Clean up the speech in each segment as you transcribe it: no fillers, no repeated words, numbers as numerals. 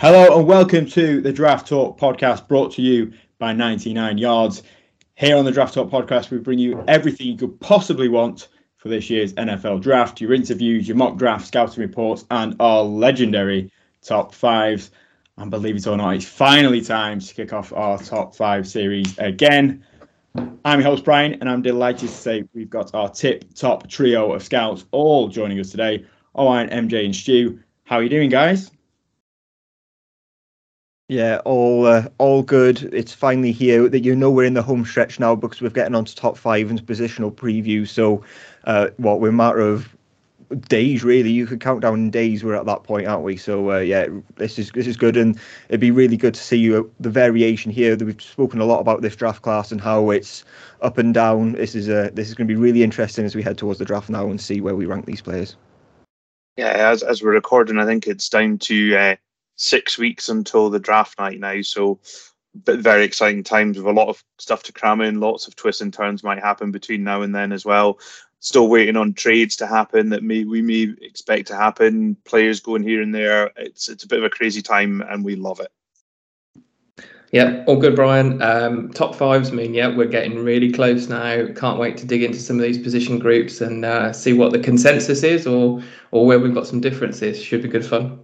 Hello and welcome to the Draft Talk podcast brought to you by 99 Yards. Here on the Draft Talk podcast, we bring you everything you could possibly want for this year's NFL Draft, your interviews, your mock draft, scouting reports, and our legendary top fives. And believe it or not, it's finally time to kick off our top five series again. I'm your host, Brian, and I'm delighted to say we've got our tip-top trio of scouts all joining us today. Owen, MJ, and Stu. How are you doing, guys? Yeah, all good. It's finally here. That we're in the home stretch now because we're getting onto top five and positional preview. So, we're a matter of days really. You could count down in days. We're at that point, aren't we? So this is good, and it'd be really good to see the variation here. We've spoken a lot about this draft class and how it's up and down. This is going to be really interesting as we head towards the draft now and see where we rank these players. Yeah, as we're recording, I think it's down to 6 weeks until the draft night now, so very exciting times with a lot of stuff to cram in. Lots of twists and turns might happen between now and then as well. Still waiting on trades to happen that we may expect to happen. Players going here and there. It's a bit of a crazy time, and we love it. Yeah, all good, Brian. Top fives mean we're getting really close now. Can't wait to dig into some of these position groups and see what the consensus is, or where we've got some differences. Should be good fun.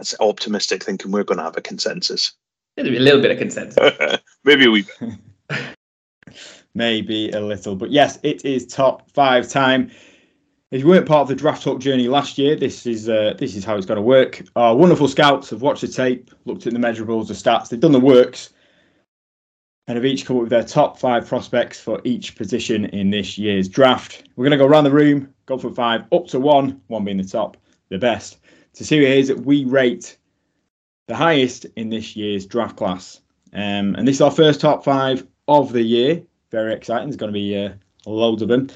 That's optimistic thinking. We're going to have a consensus. It'll be a little bit of consensus. Maybe a wee bit. Maybe a little. But yes, it is top five time. If you weren't part of the Draft Talk journey last year, this is how it's going to work. Our wonderful scouts have watched the tape, looked at the measurables, the stats. They've done the works and have each come up with their top five prospects for each position in this year's draft. We're going to go around the room, go from five up to one being the top, the best, to see who it is that we rate the highest in this year's draft class. And this is our first top five of the year. Very exciting. There's going to be loads of them.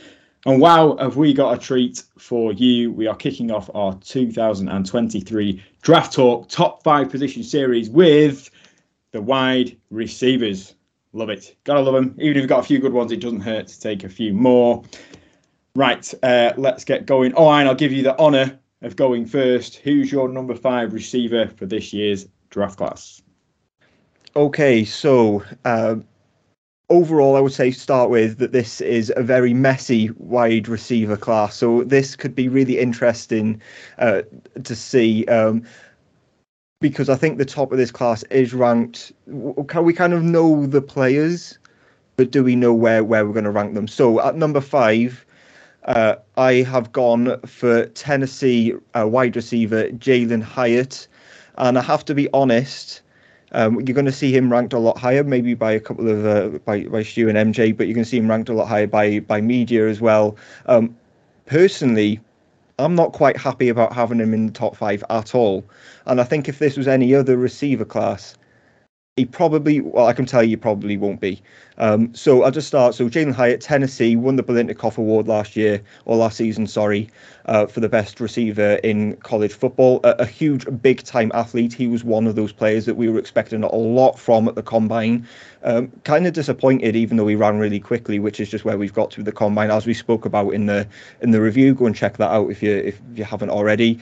And wow, have we got a treat for you. We are kicking off our 2023 Draft Talk Top 5 Position Series with the wide receivers. Love it. Got to love them. Even if you've got a few good ones, it doesn't hurt to take a few more. Right, let's get going. Oh, and I'll give you the honour of going first. Who's your number five receiver for this year's draft class? Okay, so overall, I would say start with that this is a very messy wide receiver class. So this could be really interesting to see because I think the top of this class is ranked. We kind of know the players, but do we know where we're going to rank them? So at number five, I have gone for Tennessee wide receiver Jalen Hyatt, and I have to be honest, you're going to see him ranked a lot higher, maybe by a couple of by Stu and MJ, but you're going to see him ranked a lot higher by media as well. Personally, I'm not quite happy about having him in the top five at all, and I think if this was any other receiver class, he probably, I can tell you, probably won't be. So I'll just start. So Jalen Hyatt, Tennessee, won the Biletnikoff Award last season, for the best receiver in college football. A huge, big-time athlete. He was one of those players that we were expecting a lot from at the Combine. Kind of disappointed, even though he ran really quickly, which is just where we've got to with the Combine, as we spoke about in the review. Go and check that out if you haven't already.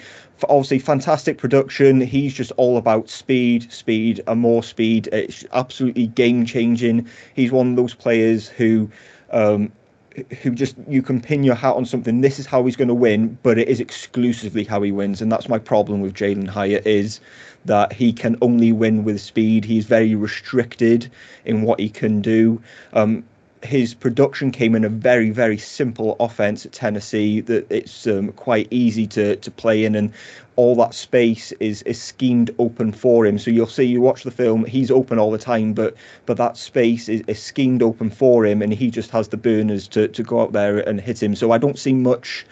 Obviously, fantastic production. He's just all about speed, and more speed. It's absolutely game-changing. He's one of those players who just, you can pin your hat on something. This is how he's going to win, but it is exclusively how he wins, and that's my problem with Jalen Hyatt, is that he can only win with speed. He's very restricted in what he can do. His production came in a very, very simple offense at Tennessee that it's quite easy to play in, and all that space is schemed open for him. So you watch the film, he's open all the time, but that space is schemed open for him, and he just has the burners to go out there and hit him. So I don't see much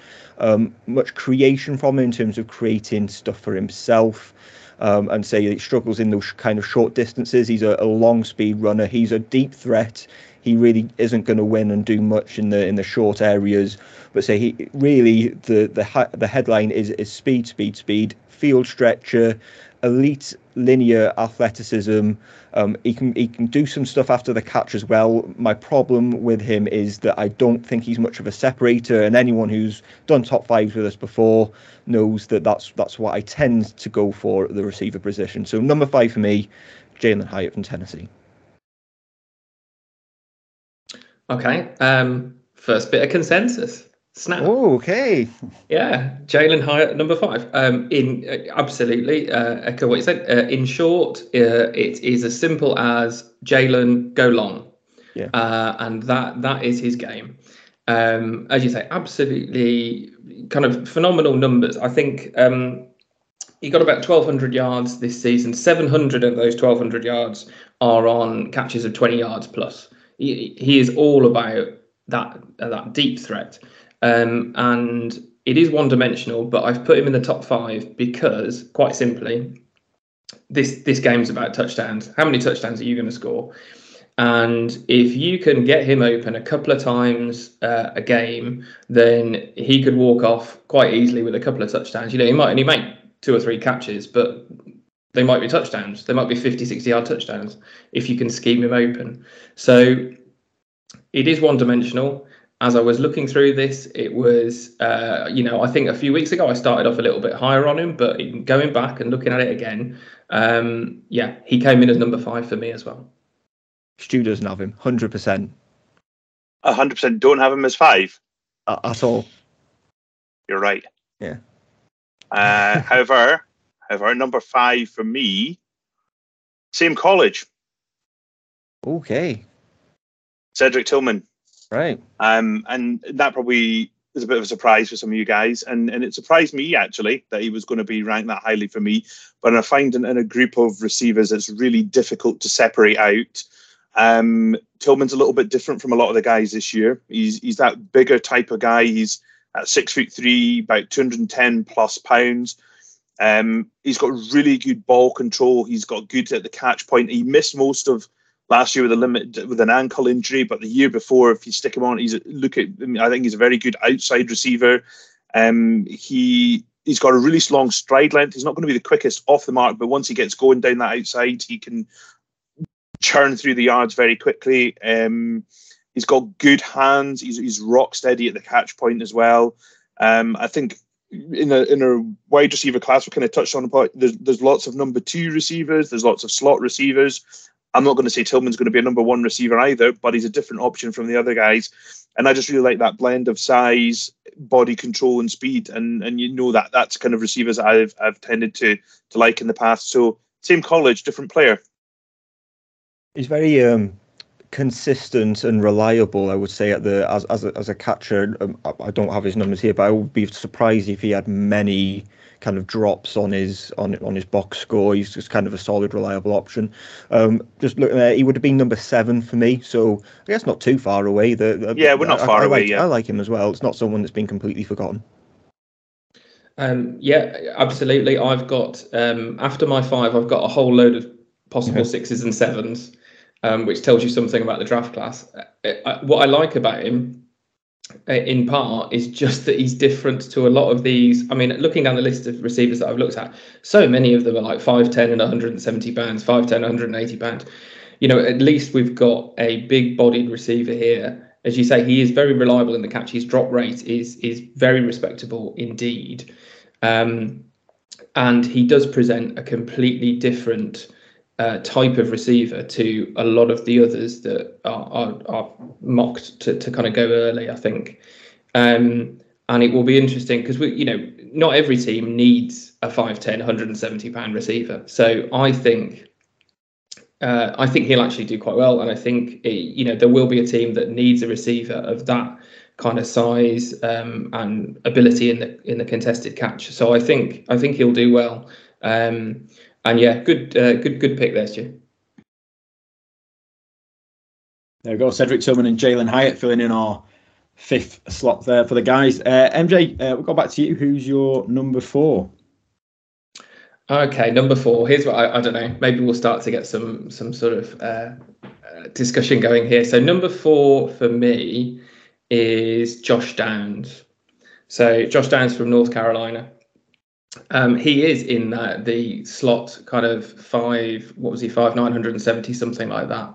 creation from him in terms of creating stuff for himself. And say he struggles in those kind of short distances. He's a long speed runner. He's a deep threat. He really isn't going to win and do much in the short areas. But say he really the headline is speed, field stretcher, elite linear athleticism. He can do some stuff after the catch as well. My problem with him is that I don't think he's much of a separator, and anyone who's done top fives with us before knows that that's what I tend to go for at the receiver position. So number 5 for me, Jalen Hyatt from Tennessee. Okay, first bit of consensus. Snap. Oh, okay. Yeah, Jalen Hyatt, number 5. Echo what you said. In short, it is as simple as Jalen, go long. Yeah. And that is his game. As you say, absolutely kind of phenomenal numbers. I think he got about 1,200 yards this season. 700 of those 1,200 yards are on catches of 20 yards plus. He is all about that deep threat. And it is one-dimensional, but I've put him in the top 5 because, quite simply, this game's about touchdowns. How many touchdowns are you going to score? And if you can get him open a couple of times a game, then he could walk off quite easily with a couple of touchdowns. You know, he might only make 2 or 3 catches, but they might be touchdowns. They might be 50, 60-yard touchdowns if you can scheme him open. So it is one-dimensional. As I was looking through this, it was, I think a few weeks ago I started off a little bit higher on him, but going back and looking at it again, he came in as number 5 for me as well. Stu doesn't have him, 100%. 100% don't have him as 5? At all. You're right. Yeah. However, number 5 for me, same college. Okay. Cedric Tillman. Right. And that probably was a bit of a surprise for some of you guys. And it surprised me, actually, that he was going to be ranked that highly for me. But I find in a group of receivers, it's really difficult to separate out. Tillman's a little bit different from a lot of the guys this year. He's that bigger type of guy. He's at 6'3", about 210 plus pounds. He's got really good ball control. He's got good at the catch point. He missed most of last year with an ankle injury, but the year before, if you stick him on, I think he's a very good outside receiver. He's got a really long stride length. He's not going to be the quickest off the mark, but once he gets going down that outside, he can churn through the yards very quickly. He's got good hands. He's rock steady at the catch point as well. I think in a wide receiver class, we kind of touched on about there's lots of number 2 receivers. There's lots of slot receivers. I'm not going to say Tillman's going to be a number 1 receiver either, but he's a different option from the other guys. And I just really like that blend of size, body control and speed. And you know that's kind of receivers that I've tended to like in the past. So same college, different player. He's very consistent and reliable, I would say, at the as a catcher. I don't have his numbers here, but I would be surprised if he had many kind of drops on his on his box score. He's just kind of a solid, reliable option. Just looking there, he would have been number 7 for me, so I guess not too far away. We're not far away. I like him as well. It's not someone that's been completely forgotten. Yeah, absolutely. I've got after my 5, I've got a whole load of possible 6s and 7s, which tells you something about the draft class. What I like about him, in part, is just that he's different to a lot of these. I mean, looking down the list of receivers that I've looked at, so many of them are like 5'10 and 170 pounds, 5'10, 180 pounds. You know, at least we've got a big-bodied receiver here. As you say, he is very reliable in the catch. His drop rate is very respectable indeed. And he does present a completely different type of receiver to a lot of the others that are mocked to kind of go early, I think. And it will be interesting because not every team needs a 5'10", 170 pound receiver. So I think he'll actually do quite well. And I think there will be a team that needs a receiver of that kind of size and ability in the contested catch. So I think he'll do well. And yeah, good pick there, Stu. There we go, Cedric Tillman and Jalen Hyatt filling in our 5th slot there for the guys. MJ, we'll go back to you. Who's your number 4? Okay, number 4. Here's what I don't know. Maybe we'll start to get some sort of discussion going here. So number 4 for me is Josh Downs. So Josh Downs from North Carolina. He is in the slot kind of 5,970, something like that.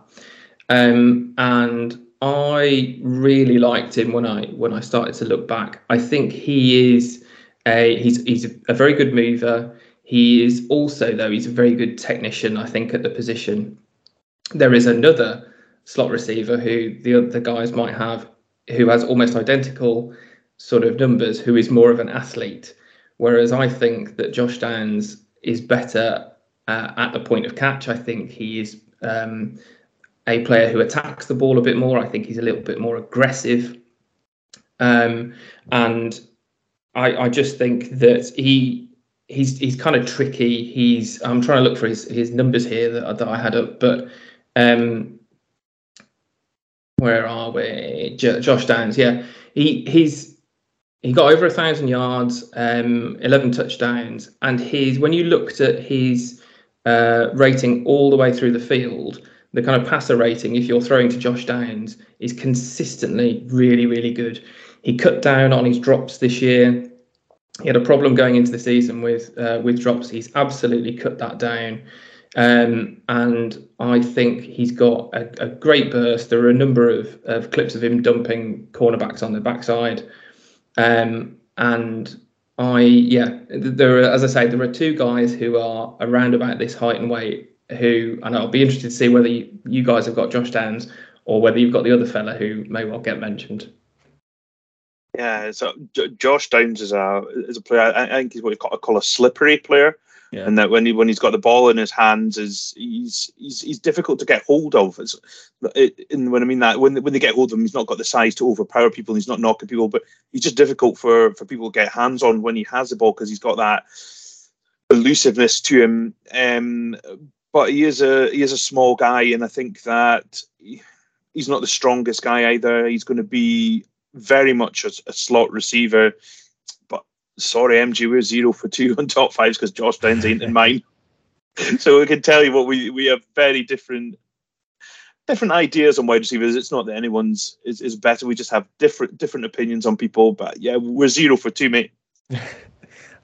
And I really liked him when I started to look back. I think he is he's a very good mover. He is also, though, he's a very good technician, I think, at the position. There is another slot receiver who the other guys might have, who has almost identical sort of numbers, who is more of an athlete. Whereas I think that Josh Downs is better at the point of catch. I think he is a player who attacks the ball a bit more. I think he's a little bit more aggressive. And I just think that he's kind of tricky. I'm trying to look for his numbers here that I had up, but where are we? Josh Downs, yeah. He got over 1,000 yards, 11 touchdowns, and when you looked at his rating all the way through the field, the kind of passer rating, if you're throwing to Josh Downs, is consistently really, really good. He cut down on his drops this year. He had a problem going into the season with drops. He's absolutely cut that down. And I think he's got a great burst. There are a number of clips of him dumping cornerbacks on the backside. There are two guys who are around about this height and weight and I'll be interested to see whether you guys have got Josh Downs or whether you've got the other fella who may well get mentioned. Yeah, so Josh Downs is a player. I think he's what you call a slippery player, yeah. And that when he's got the ball in his hands, he's difficult to get hold of. And when I mean that, when they get hold of him, he's not got the size to overpower people. And he's not knocking people, but he's just difficult for people to get hands on when he has the ball because he's got that elusiveness to him. But he is a small guy, and I think that he's not the strongest guy either. He's going to be very much a slot receiver, but sorry, MG, we're 0 for 2 on top fives because Josh Downs ain't in mine. So we can tell you what we have very different ideas on wide receivers. It's not that anyone's is better. We just have different opinions on people. But yeah, we're 0 for 2, mate.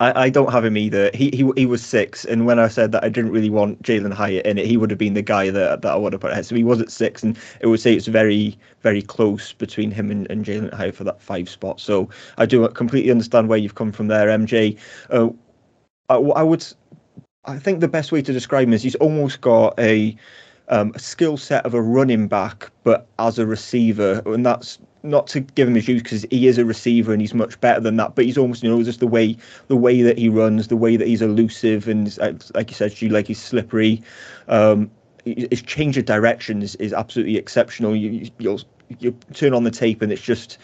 I don't have him either. He was 6, and when I said that I didn't really want Jalen Hyatt in it, he would have been the guy that I would have put ahead. So he was at 6, and it would say it's very, very close between him and Jalen Hyatt for that 5 spot. So I do completely understand where you've come from there, MJ. I think the best way to describe him is he's almost got a skill set of a running back, but as a receiver, and that's not to give him his due because he is a receiver and he's much better than that. But he's almost, just the way that he runs, the way that he's elusive, and like you said, Stu, like he's slippery. His change of direction is absolutely exceptional. You turn on the tape and it's just,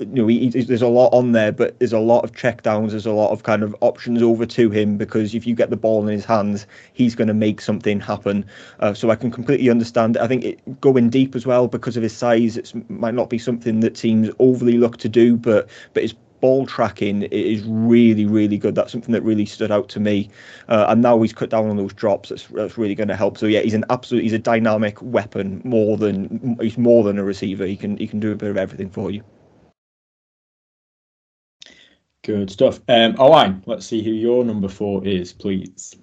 there's a lot on there, but there's a lot of checkdowns, there's a lot of kind of options over to him because if you get the ball in his hands, he's going to make something happen. So I can completely understand it. I think going deep as well because of his size, it might not be something that teams overly look to do, but his ball tracking is really, really good. That's something that really stood out to me. And now he's cut down on those drops. That's really going to help. So yeah, he's a dynamic weapon more than a receiver. He can do a bit of everything for you. Good stuff. Owen, let's see who your number 4 is, please.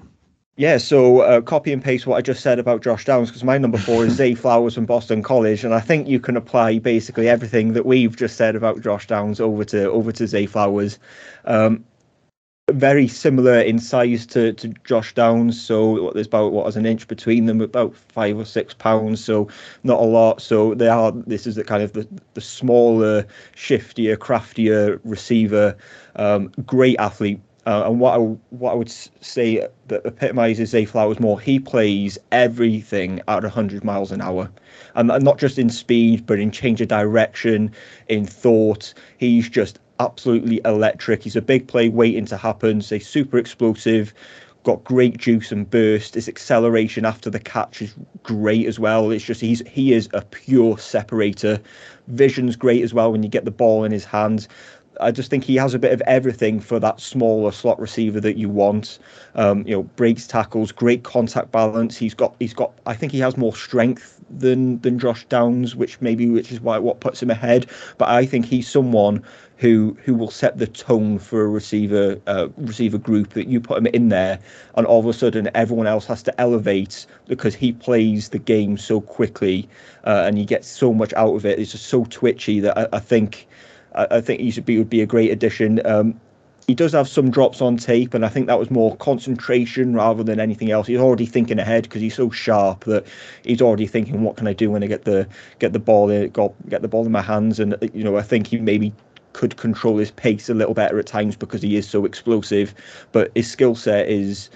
Yeah, so copy and paste what I just said about Josh Downs because my number 4 is Zay Flowers from Boston College, and I think you can apply basically everything that we've just said about Josh Downs over to Zay Flowers. Very similar in size to Josh Downs, so there's about an inch between them, about 5 or 6 pounds, so not a lot. So this is the kind of the smaller, shiftier, craftier receiver, great athlete. And what I would say that epitomises Zay Flowers more, he plays everything at 100 miles an hour. And not just in speed, but in change of direction, in thought. He's just absolutely electric. He's a big play waiting to happen. So he's super explosive, got great juice and burst. His acceleration after the catch is great as well. It's just he is a pure separator. Vision's great as well when you get the ball in his hands. I just think he has a bit of everything for that smaller slot receiver that you want. Breaks tackles, great contact balance. He's got. I think he has more strength than Josh Downs, which is why what puts him ahead. But I think he's someone who will set the tone for a receiver group that you put him in there, and all of a sudden everyone else has to elevate because he plays the game so quickly and he gets so much out of it. It's just so twitchy that I think he would be a great addition. He does have some drops on tape, and I think that was more concentration rather than anything else. He's already thinking ahead because he's so sharp that he's already thinking, what can I do when I get the ball in my hands? And I think he maybe could control his pace a little better at times because he is so explosive, but his skill set is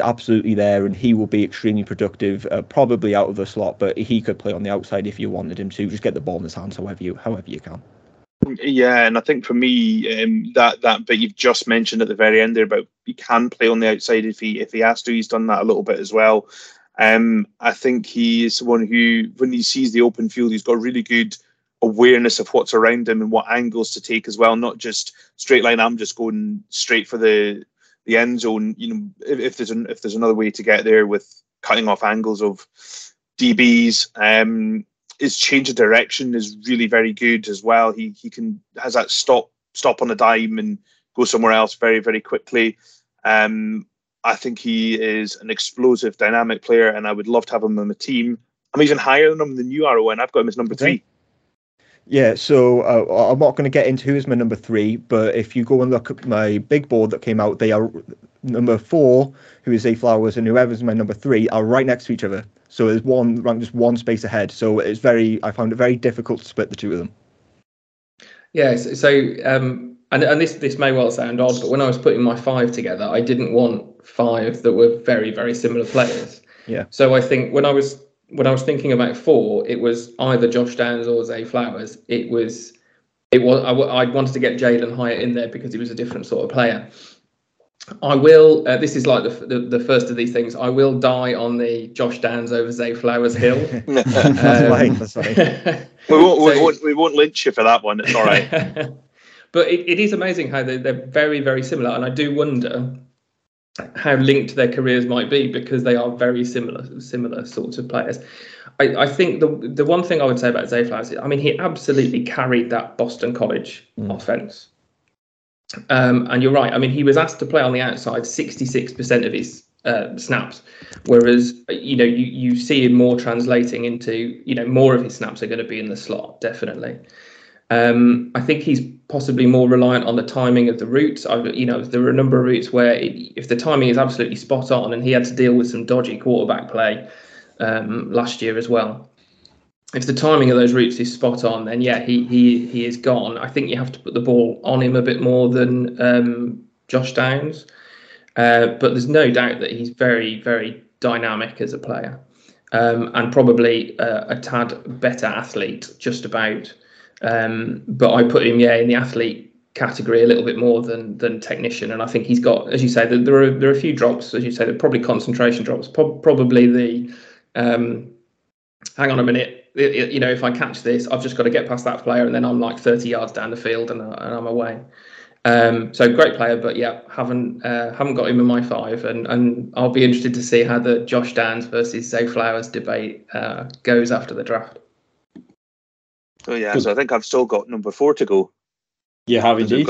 absolutely there, and he will be extremely productive, probably out of the slot, but he could play on the outside if you wanted him to. Just get the ball in his hands however you can. Yeah, and I think for me, that bit you've just mentioned at the very end there about he can play on the outside if he has to. He's done that a little bit as well. I think he is someone who, when he sees the open field, he's got really good awareness of what's around him and what angles to take as well. Not just straight line. I'm just going straight for the end zone. If there's another way to get there with cutting off angles of DBs. His change of direction is really very good as well. He has that stop on a dime and go somewhere else very, very quickly. I think he is an explosive, dynamic player, and I would love to have him on the team. I'm even higher than you are, Owen. I've got him as number three. Yeah, so I'm not going to get into who is my number three, but if you go and look at my big board that came out, they are number four, who is Zay Flowers, and whoever's my number three are right next to each other. So there's one ranked just one space ahead. So I found it very difficult to split the two of them. Yeah, so and this may well sound odd, but when I was putting my five together, I didn't want five that were very, very similar players. Yeah. So I think when I was thinking about four, it was either Josh Downs or Zay Flowers. I wanted to get Jalen Hyatt in there because he was a different sort of player. I will, this is like the first of these things, I will die on the Josh Downs over Zay Flowers hill. That's right. We won't lynch you for that one, it's all right. But it is amazing how they're very, very similar, and I do wonder how linked their careers might be because they are very similar sorts of players. I think the one thing I would say about Zay Flowers is, I mean, he absolutely carried that Boston College offence. And you're right. I mean, he was asked to play on the outside 66% of his snaps, whereas you see him more translating into more of his snaps are going to be in the slot, definitely. I think he's possibly more reliant on the timing of the routes. There were a number of routes where if the timing is absolutely spot on, and he had to deal with some dodgy quarterback play last year as well. If the timing of those routes is spot on, then yeah, he is gone. I think you have to put the ball on him a bit more than Josh Downs, but there's no doubt that he's very, very dynamic as a player, and probably a tad better athlete, just about. But I put him in the athlete category a little bit more than technician, and I think he's got, as you say, there are a few drops, as you say, probably concentration drops, probably the hang on a minute. If I catch this, I've just got to get past that player, and then I'm like 30 yards down the field, and I'm away. So great player, but yeah, haven't got him in my five, and I'll be interested to see how the Josh Downs versus Zay Flowers debate goes after the draft. Oh yeah, so I think I've still got number four to go. You have indeed.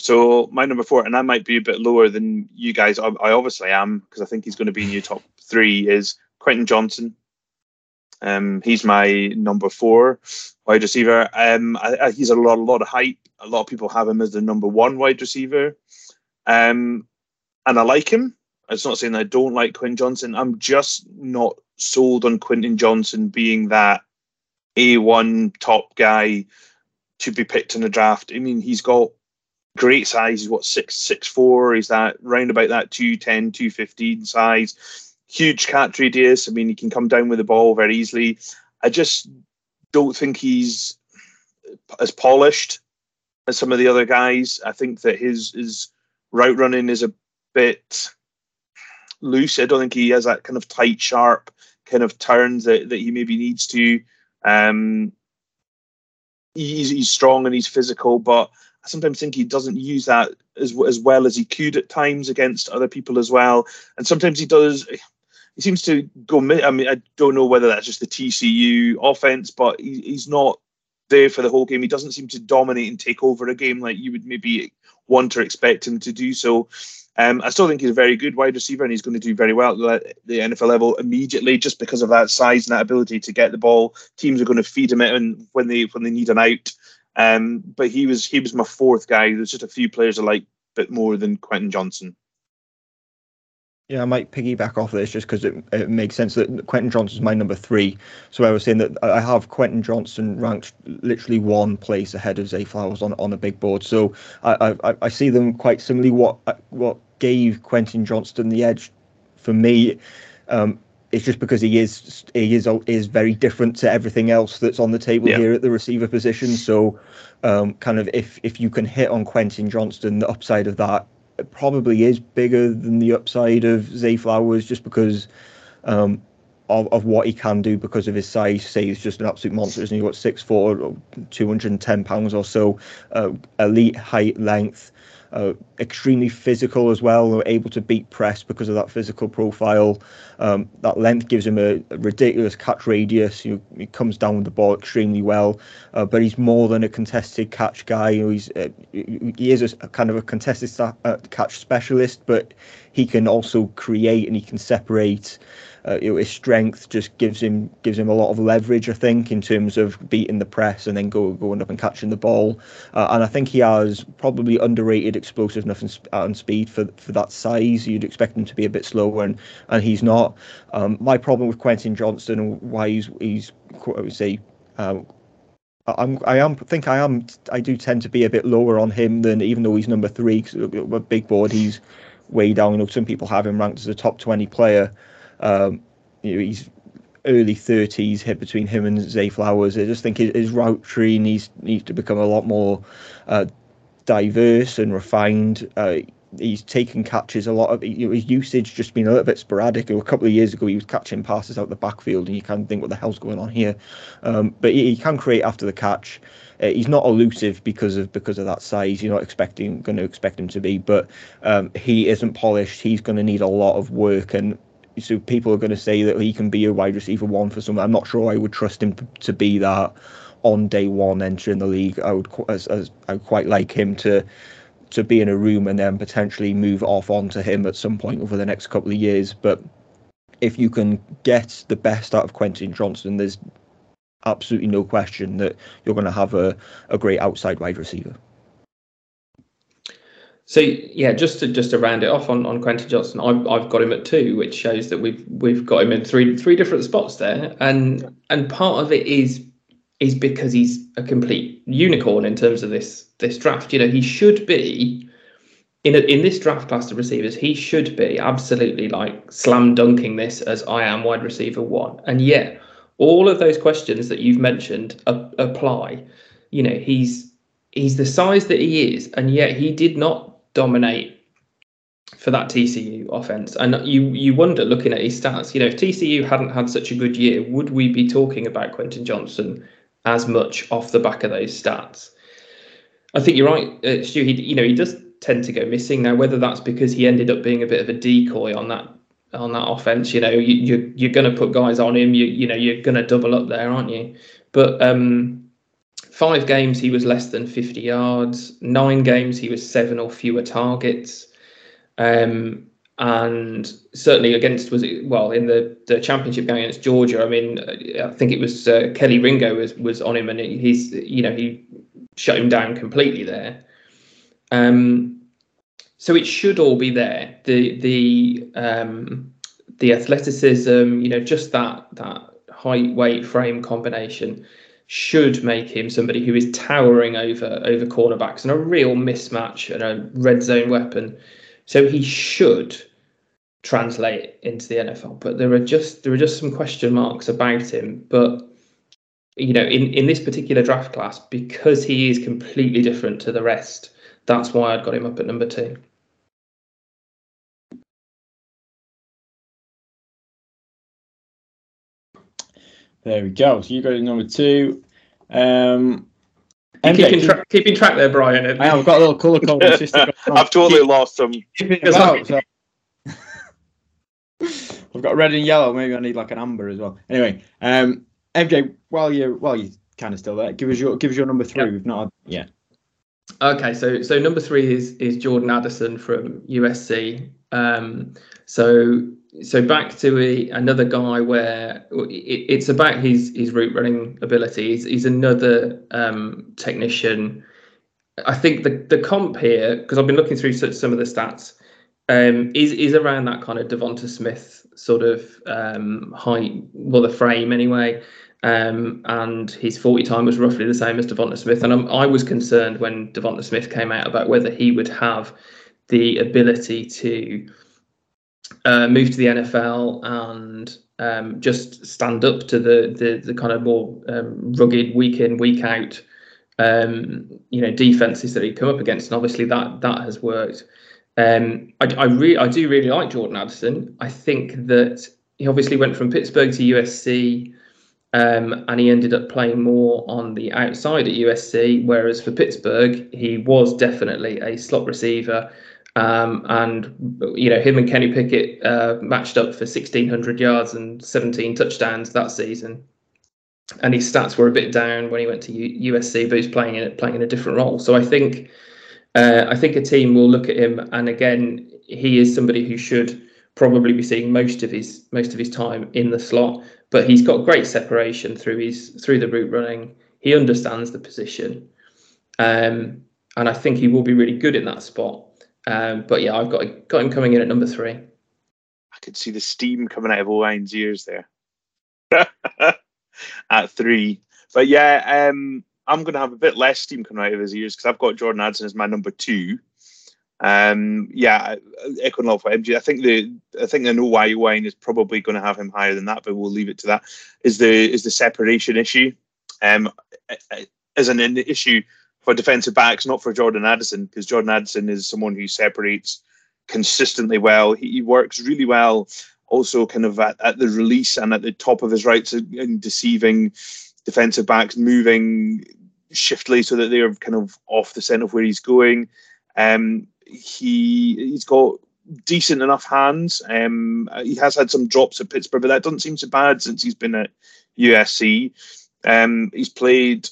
So my number four, and I might be a bit lower than you guys. I obviously am, because I think he's going to be in your top three. Is Quentin Johnston. He's my number four wide receiver. He's a lot of hype. A lot of people have him as the number one wide receiver. And I like him. It's not saying I don't like Quentin Johnston. I'm just not sold on Quentin Johnston being that A1 top guy to be picked in the draft. I mean, he's got great size. He's 6'4". He's that round about that 210, 215 size. Huge catch radius. I mean, he can come down with the ball very easily. I just don't think he's as polished as some of the other guys. I think that his route running is a bit loose. I don't think he has that kind of tight, sharp kind of turns that he maybe needs to. he's strong and he's physical, but I sometimes think he doesn't use that as well as he could at times against other people as well. And sometimes he does. He seems to go. I mean, I don't know whether that's just the TCU offense, but he's not there for the whole game. He doesn't seem to dominate and take over a game like you would maybe want or expect him to do. So I still think he's a very good wide receiver, and he's going to do very well at the NFL level immediately just because of that size and that ability to get the ball. Teams are going to feed him it and when they need an out. But he was my fourth guy. There's just a few players I like a bit more than Quentin Johnston. Yeah, I might piggyback off of this just because it makes sense that Quentin Johnston's my number three. So I was saying that I have Quentin Johnston ranked literally one place ahead of Zay Flowers on the big board. So I see them quite similarly. What gave Quentin Johnston the edge for me? It's just because he is very different to everything else that's on the table here at the receiver position. So, kind of if you can hit on Quentin Johnston, the upside of that probably is bigger than the upside of Zay Flowers, just because of what he can do because of his size. Say he's just an absolute monster, isn't he? He's got 6'4", 210 pounds or so, elite height, length. Extremely physical as well, able to beat press because of that physical profile. That length gives him a ridiculous catch radius. He comes down with the ball extremely well, but he's more than a contested catch guy. He is a kind of a contested catch specialist, but he can also create and he can separate. His strength just gives him a lot of leverage, I think, in terms of beating the press and then going up and catching the ball. And I think he has probably underrated explosiveness and speed for that size. You'd expect him to be a bit slower, and he's not. My problem with Quentin Johnston and why he's I would say. I do tend to be a bit lower on him than, even though he's number three, 'cause a big board, he's way down. Some people have him ranked as a top 20 player. He's early 30s, hit between him and Zay Flowers. I just think his route tree needs to become a lot more diverse and refined. He's taken catches a lot of, his usage just been a little bit sporadic. A couple of years ago, he was catching passes out the backfield, and you kind of think, what the hell's going on here? But he can create after the catch. He's not elusive because of that size. You're not going to expect him to be, but he isn't polished. He's going to need a lot of work, and so people are going to say that he can be a wide receiver one for someone. I'm not sure I would trust him to be that on day one entering the league. I would quite like him to be in a room and then potentially move off onto him at some point over the next couple of years. But if you can get the best out of Quentin Johnston, there's absolutely no question that you're going to have a great outside wide receiver. So yeah, just to round it off on Quentin Johnston, I've got him at two, which shows that we've got him in three different spots there, and part of it is because he's a complete unicorn in terms of this draft. He should be in this draft class of receivers. He should be absolutely like slam dunking this as I am wide receiver one, and yet all of those questions that you've mentioned apply. He's the size that he is, and yet he did not dominate for that TCU offense. And you wonder, looking at his stats, if TCU hadn't had such a good year, would we be talking about Quentin Johnston as much off the back of those stats? I think you're right, Stu. He does tend to go missing now. Whether that's because he ended up being a bit of a decoy on that offense, you're going to put guys on him. You're going to double up there, aren't you? But 5 games he was less than 50 yards. 9 games he was 7 or fewer targets, and certainly in the championship game against Georgia. I mean, I think it was Kelly Ringo was on him, and he shut him down completely there. So it should all be there. The athleticism, just that height, weight, frame combination should make him somebody who is towering over cornerbacks and a real mismatch and a red zone weapon. So he should translate into the NFL, but there are just some question marks about him. But in this particular draft class, because he is completely different to the rest, that's why I've got him up at number 2. There we go. So you got it number 2. Keeping track there, Brian. I have got a little colour code. I've totally lost some. I've got red and yellow. Maybe I need like an amber as well. Anyway, MJ, while you're kind of still there, give us your number three. Yep. We've not had yet. Okay, so number three is Jordan Addison from USC. So back to another guy where it's about his route running ability. He's another technician. I think the comp here, because I've been looking through some of the stats, is around that kind of Devonta Smith sort of height, well, the frame anyway. And his 40 time was roughly the same as Devonta Smith. And I was concerned when Devonta Smith came out about whether he would have the ability to move to the NFL and just stand up to the kind of more rugged week in, week out, defenses that he'd come up against. And obviously that has worked. I do really like Jordan Addison. I think that he obviously went from Pittsburgh to USC. And he ended up playing more on the outside at USC, whereas for Pittsburgh, he was definitely a slot receiver. And him and Kenny Pickett matched up for 1,600 yards and 17 touchdowns that season. And his stats were a bit down when he went to USC, but he's playing in a different role. So I think a team will look at him. And again, he is somebody who should probably be seeing most of his time in the slot. But he's got great separation through the route running. He understands the position. And I think he will be really good in that spot. I've got him coming in at number three. I could see the steam coming out of Owen's ears there. At three. But yeah, I'm going to have a bit less steam coming out of his ears because I've got Jordan Addison as my number two. Echoing off MG, I think I know why Owen is probably going to have him higher than that, but we'll leave it to that. Is the separation issue, as an issue for defensive backs, not for Jordan Addison, because Jordan Addison is someone who separates consistently well. He works really well, also kind of at the release and at the top of his rights and deceiving defensive backs, moving shiftly so that they're kind of off the scent of where he's going. He's got decent enough hands. He has had some drops at Pittsburgh, but that doesn't seem so bad since he's been at USC. He's played,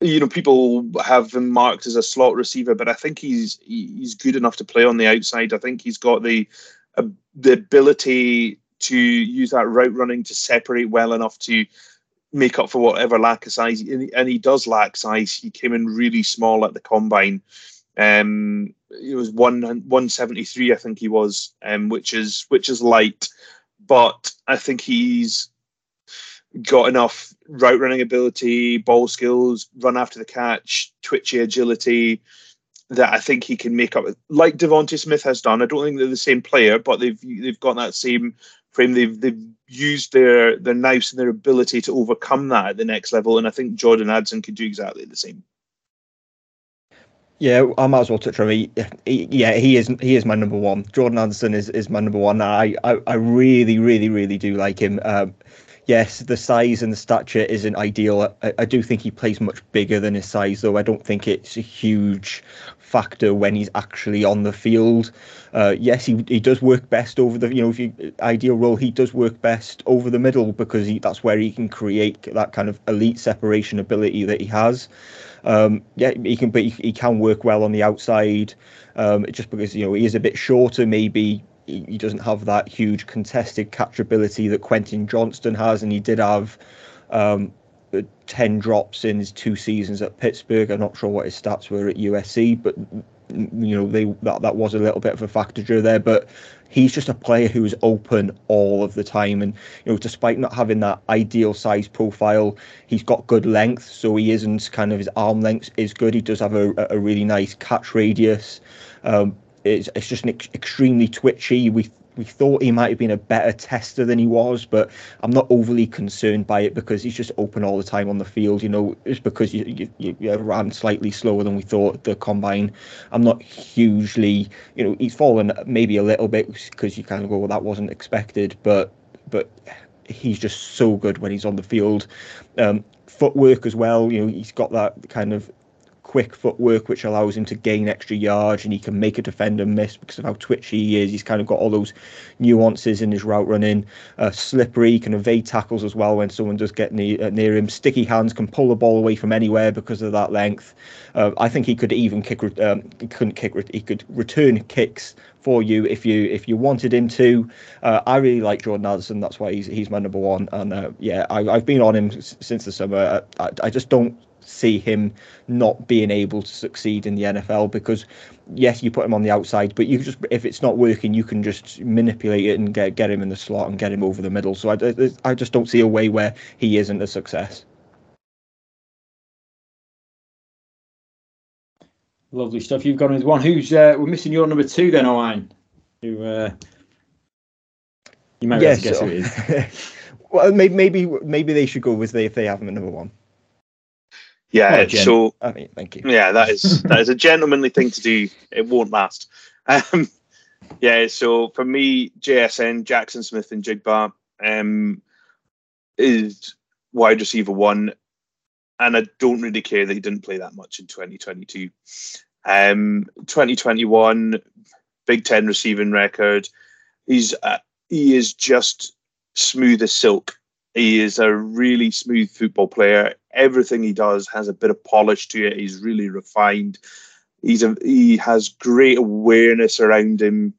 people have him marked as a slot receiver, but I think he's good enough to play on the outside. I think he's got the ability to use that route running to separate well enough to make up for whatever lack of size. And he does lack size. He came in really small at the combine. It was 173, I think he was, which is light, but I think he's got enough route running ability, ball skills, run after the catch, twitchy agility that I think he can make up, like Devonta Smith has done. I don't think they're the same player, but they've got that same frame. They've used their knives and their ability to overcome that at the next level, and I think Jordan Addison could do exactly the same. Yeah, I might as well touch on him. He is my number one. Jordan Addison is my number one. I really, really, really do like him. Yes, the size and the stature isn't ideal. I do think he plays much bigger than his size, though. I don't think it's a huge factor when he's actually on the field. Yes, he does work best over the ideal role. He does work best over the middle because that's where he can create that kind of elite separation ability that he has. He can work well on the outside. Just because he is a bit shorter, maybe he doesn't have that huge contested catchability that Quentin Johnston has, and he did have 10 drops in his two seasons at Pittsburgh. I'm not sure what his stats were at USC, but that was a little bit of a factor there. But he's just a player who is open all of the time, and despite not having that ideal size profile, he's got good length. So he isn't kind of his arm length is good. He does have a really nice catch radius. It's just an extremely twitchy. We thought he might have been a better tester than he was, but I'm not overly concerned by it because he's just open all the time on the field. It's because you ran slightly slower than we thought at the combine. I'm not hugely, he's fallen maybe a little bit because you kind of go, well, that wasn't expected, but he's just so good when he's on the field. Footwork as well. He's got that kind of quick footwork, which allows him to gain extra yards, and he can make a defender miss because of how twitchy he is. He's kind of got all those nuances in his route running. Slippery, he can evade tackles as well when someone does get near him. Sticky hands, can pull the ball away from anywhere because of that length. I think he could even kick. He could return kicks for you if you wanted him to. I really like Jordan Addison. That's why he's my number one. And I've been on him since the summer. I just don't see him not being able to succeed in the NFL, because yes, you put him on the outside, but you just, if it's not working, you can just manipulate it and get him in the slot and get him over the middle. So I just don't see a way where he isn't a success. Lovely stuff. You've gone with one. Who's we're missing your number two then, Owen? Who you might have to guess who it is. Well, maybe they should go with if they have him at number one. Yeah, so I mean, thank you. Yeah, that is a gentlemanly thing to do. It won't last. So for me, JSN, Jaxon Smith-Njigba, is wide receiver one, and I don't really care that he didn't play that much in 2022. 2021, Big Ten receiving record. He is just smooth as silk. He is a really smooth football player. Everything he does has a bit of polish to it. He's really refined. He has great awareness around him.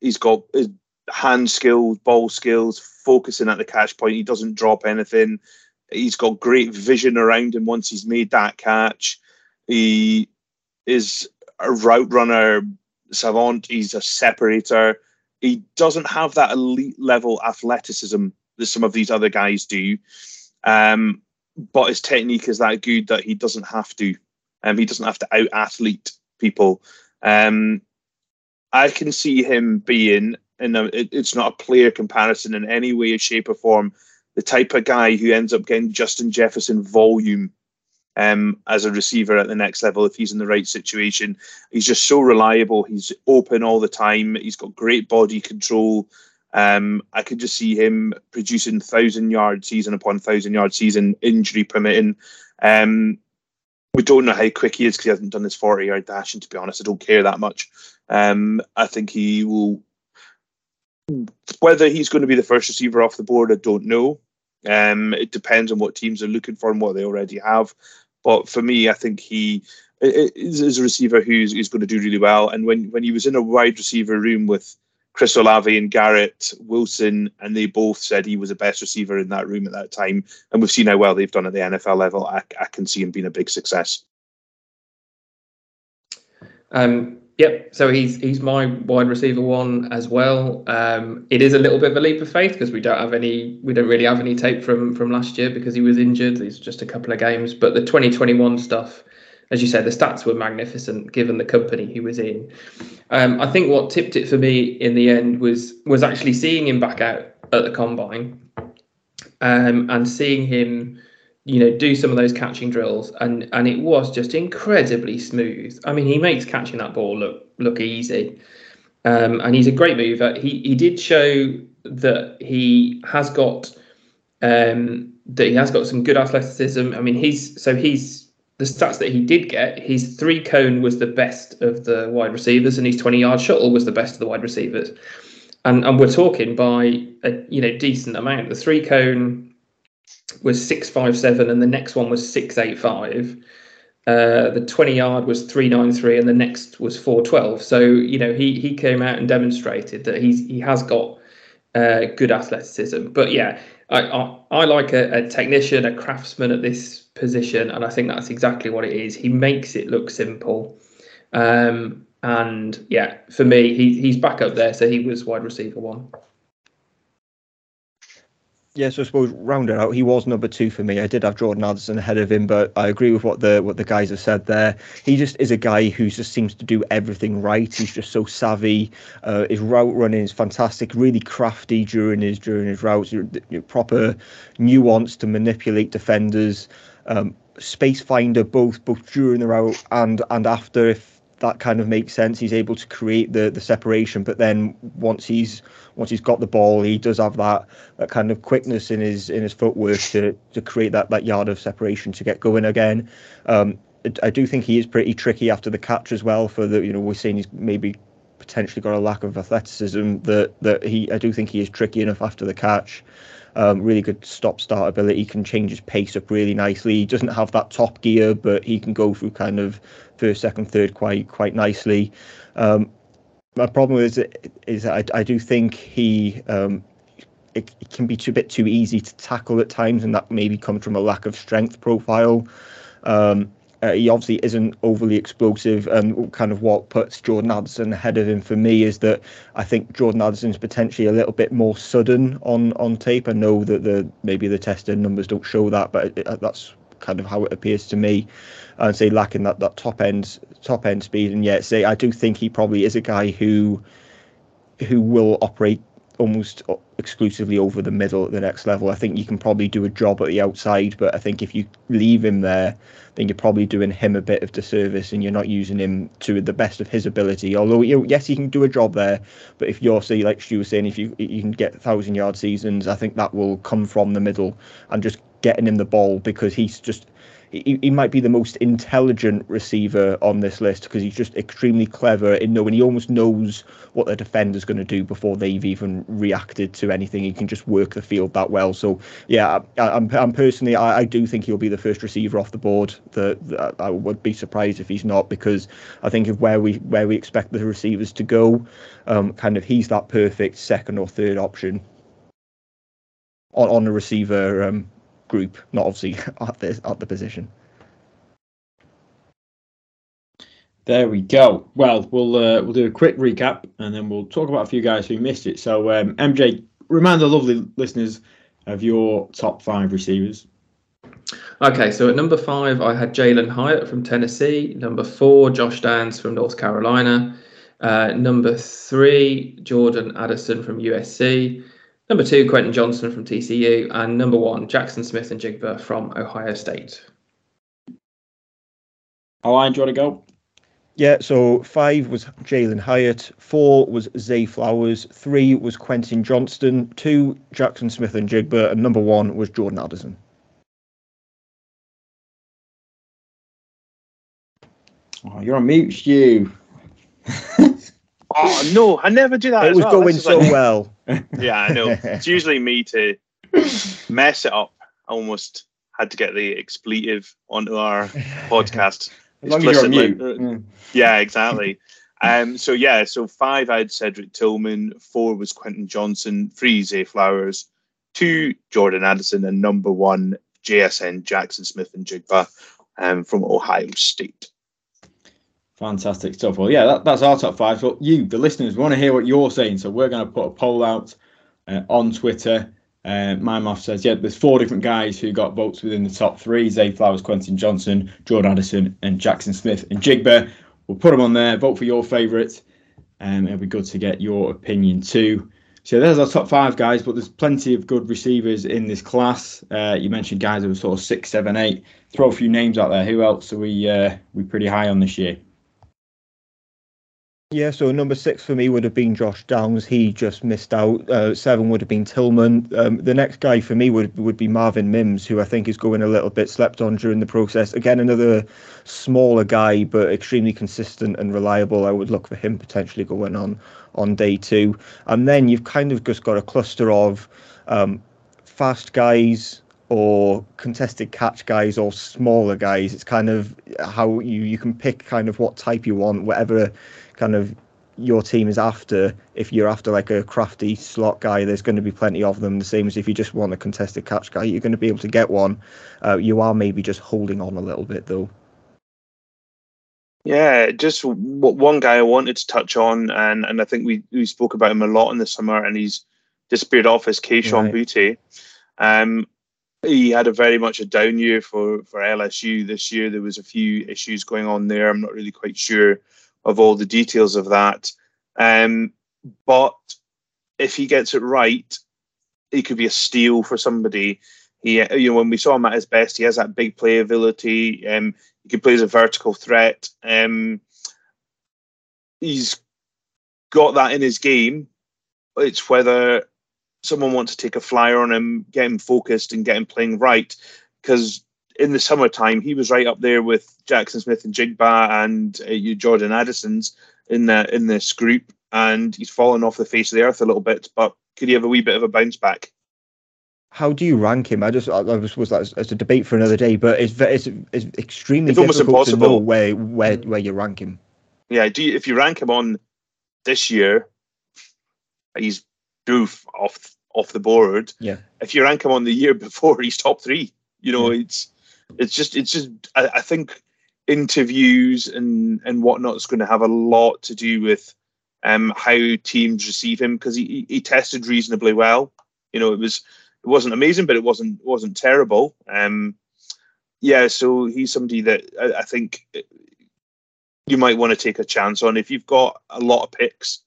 He's got his hand skills, ball skills, focusing at the catch point. He doesn't drop anything. He's got great vision around him once he's made that catch. He is a route runner savant. He's a separator. He doesn't have that elite level athleticism that some of these other guys do, but his technique is that good that he doesn't have to. He doesn't have to out-athlete people. I can see him being, and it's not a player comparison in any way, shape or form, the type of guy who ends up getting Justin Jefferson volume as a receiver at the next level if he's in the right situation. He's just so reliable. He's open all the time. He's got great body control. I could just see him producing 1,000-yard season upon 1,000-yard season, injury permitting. We don't know how quick he is because he hasn't done his 40-yard dash, and to be honest, I don't care that much. I think he will... Whether he's going to be the first receiver off the board, I don't know. It depends on what teams are looking for and what they already have. But for me, I think he is a receiver who's going to do really well. And when he was in a wide receiver room with Chris Olave and Garrett Wilson, and they both said he was the best receiver in that room at that time, and we've seen how well they've done at the NFL level, I can see him being a big success. Yep, so he's my wide receiver one as well. It is a little bit of a leap of faith because we don't really have any tape from last year because he was injured. It's just a couple of games, but the 2021 stuff, as you said, the stats were magnificent given the company he was in. I think what tipped it for me in the end was actually seeing him back out at the combine, and seeing him, do some of those catching drills, and it was just incredibly smooth. I mean, he makes catching that ball look easy, and he's a great mover. He did show that he has got some good athleticism. I mean, the stats that he did get, his 3-cone was the best of the wide receivers, and his 20-yard shuttle was the best of the wide receivers. And we're talking by a decent amount. The 3-cone was 6.57, and the next one was 6.85. The 20-yard was 3.93, and the next was 4.12. So he came out and demonstrated that he has got good athleticism. But yeah, I like a technician, a craftsman at this position, and I think that's exactly what it is. He makes it look simple, and yeah, for me, he's back up there, so he was wide receiver one. Yeah, so I suppose round it out, he was number two for me. I did have Jordan Addison ahead of him, but I agree with what the guys have said there. He just is a guy who just seems to do everything right. He's just so savvy. His route running is fantastic, really crafty during his routes, proper nuance to manipulate defenders. Space finder both during the route and after, if that kind of makes sense. He's able to create the separation, but then once he's got the ball, he does have that kind of quickness in his footwork to create that yard of separation to get going again. I do think he is pretty tricky after the catch as well. For the, you know, we're seeing he's maybe potentially got a lack of athleticism I do think he is tricky enough after the catch. Really good stop-start ability. He can change his pace up really nicely. He doesn't have that top gear, but he can go through kind of first, second, third quite nicely. My problem is that I do think he it can be a bit too easy to tackle at times, and that maybe comes from a lack of strength profile. He obviously isn't overly explosive, and kind of what puts Jordan Addison ahead of him for me is that I think Jordan Addison's potentially a little bit more sudden on tape. I know that maybe the testing numbers don't show that, but that's kind of how it appears to me. And say lacking that top end speed, and yet say I do think he probably is a guy who will operate almost exclusively over the middle at the next level. I think you can probably do a job at the outside, but I think if you leave him there, then you're probably doing him a bit of disservice and you're not using him to the best of his ability. Although, you know, yes, he can do a job there, but if you're, say, like Stu was saying, if you can get 1,000-yard seasons, I think that will come from the middle and just getting him the ball, because he's just... He might be the most intelligent receiver on this list, because he's just extremely clever in knowing. He almost knows what the defender's going to do before they've even reacted to anything. He can just work the field that well. So yeah, I'm personally, I do think he'll be the first receiver off the board. I would be surprised if he's not, because I think of where we expect the receivers to go, kind of he's that perfect second or third option on a receiver. Group, not obviously at the position. There we go. Well, we'll do a quick recap and then we'll talk about a few guys who missed it. So MJ, remind the lovely listeners of your top five receivers. Okay, so at number 5 I had Jalen Hyatt from Tennessee. Number 4, Josh Downs from North Carolina. Number 3, Jordan Addison from USC. Number 2, Quentin Johnston from TCU, and number 1, Jaxon Smith-Njigba from Ohio State. Owen, do you want to go? Yeah, so 5 was Jalen Hyatt, 4 was Zay Flowers, 3 was Quentin Johnston, 2 Jaxon Smith-Njigba, and number 1 was Jordan Addison. Oh, you're on mute, Stu. Oh no, I never do that. It was going so well. Yeah, I know. It's usually me to mess it up. I almost had to get the expletive onto our podcast explicitly. Yeah, exactly. So 5 I had Cedric Tillman, 4 was Quentin Johnston, 3 Zay Flowers, 2 Jordan Addison, and number 1 JSN Jaxon Smith-Njigba from Ohio State. Fantastic stuff. Well, yeah, that's our top 5. So you, the listeners, want to hear what you're saying. So we're going to put a poll out on Twitter. My math says, yeah, there's 4 different guys who got votes within the top 3. Zay Flowers, Quentin Johnston, Jordan Addison, and Jaxon Smith-Njigba. We'll put them on there. Vote for your favourite. It'll be good to get your opinion too. So there's our top 5 guys, but there's plenty of good receivers in this class. You mentioned guys who were sort of 6, 7, 8. Throw a few names out there. Who else are we pretty high on this year? Yeah, so number 6 for me would have been Josh Downs. He just missed out. 7 would have been Tillman. The next guy for me would be Marvin Mims, who I think is going a little bit slept on during the process. Again, another smaller guy, but extremely consistent and reliable. I would look for him potentially going on day 2. And then you've kind of just got a cluster of fast guys, or contested catch guys, or smaller guys. It's kind of how you can pick kind of what type you want, whatever kind of your team is after. If you're after like a crafty slot guy, there's going to be plenty of them, the same as if you just want a contested catch guy, you're going to be able to get one. You are maybe just holding on a little bit though. Yeah, just one guy I wanted to touch on, and I think we spoke about him a lot in the summer, and he's disappeared off, as Kayshon Boutte. He had a very much a down year for LSU this year. There was a few issues going on there. I'm not really quite sure of all the details of that. But if he gets it right, he could be a steal for somebody. When we saw him at his best, he has that big playability. He can play as a vertical threat. He's got that in his game. It's whether someone wants to take a flyer on him, get him focused and get him playing right, because in the summertime, he was right up there with Jaxon Smith-Njigba and Jordan Addison's in this group, and he's fallen off the face of the earth a little bit, but could he have a wee bit of a bounce back? How do you rank him? I suppose that's a debate for another day, but it's extremely difficult to know where you rank him. Yeah, if you rank him on this year, he's doof off the board. Yeah. If you rank him on the year before, he's top three. You know, it's just I think interviews and whatnot is going to have a lot to do with how teams receive him, because he tested reasonably well. You know, it wasn't amazing, but it wasn't terrible. So he's somebody that I think you might want to take a chance on if you've got a lot of picks.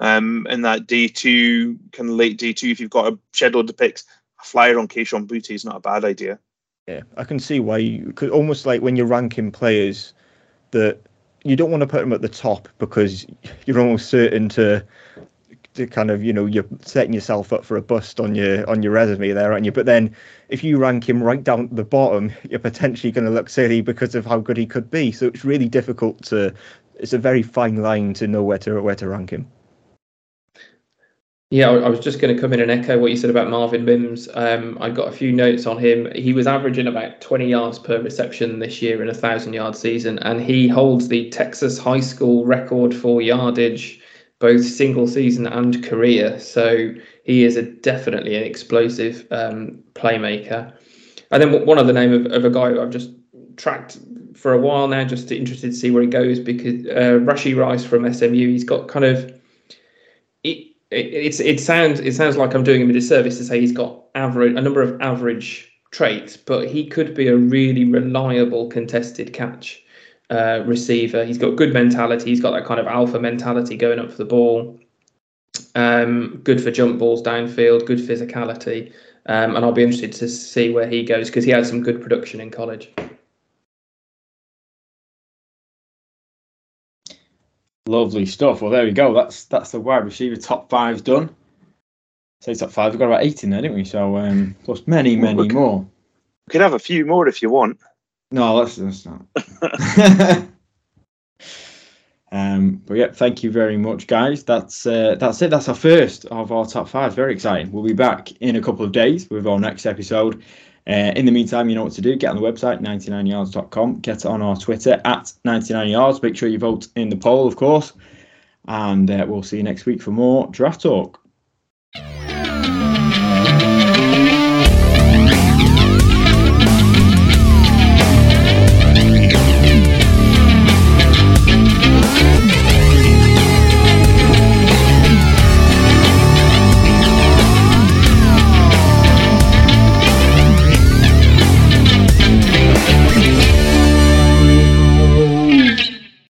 In that day 2, kind of late day 2, if you've got a schedule of picks, a flyer on Kayshon Boutte is not a bad idea. Yeah, I can see why. Because almost like when you're ranking players, that you don't want to put them at the top because you're almost certain to kind of, you know, you're setting yourself up for a bust on your resume there, aren't you? But then if you rank him right down at the bottom, you're potentially going to look silly because of how good he could be. So it's really difficult to. It's a very fine line to know where to rank him. Yeah, I was just going to come in and echo what you said about Marvin Mims. I got a few notes on him. He was averaging about 20 yards per reception this year in a 1,000-yard season, and he holds the Texas high school record for yardage, both single season and career. So he is definitely an explosive playmaker. And then one other name of a guy who I've just tracked for a while now, just interested to see where he goes, because Rashi Rice from SMU, he's got kind of... It sounds like I'm doing him a disservice to say he's got a number of average traits, but he could be a really reliable contested catch receiver. He's got good mentality. He's got that kind of alpha mentality going up for the ball. Good for jump balls downfield. Good physicality. And I'll be interested to see where he goes, because he had some good production in college. Lovely stuff. Well, there we go. That's the wide receiver top 5 done. Say top 5. We've got about 8 in there, didn't we? So plus many more. We could have a few more if you want. No, let's not. But yeah, thank you very much, guys. That's it. That's our first of our top 5. Very exciting. We'll be back in a couple of days with our next episode. In the meantime, you know what to do. Get on the website, 99yards.com. Get on our Twitter, at 99yards. Make sure you vote in the poll, of course. And we'll see you next week for more Draft Talk.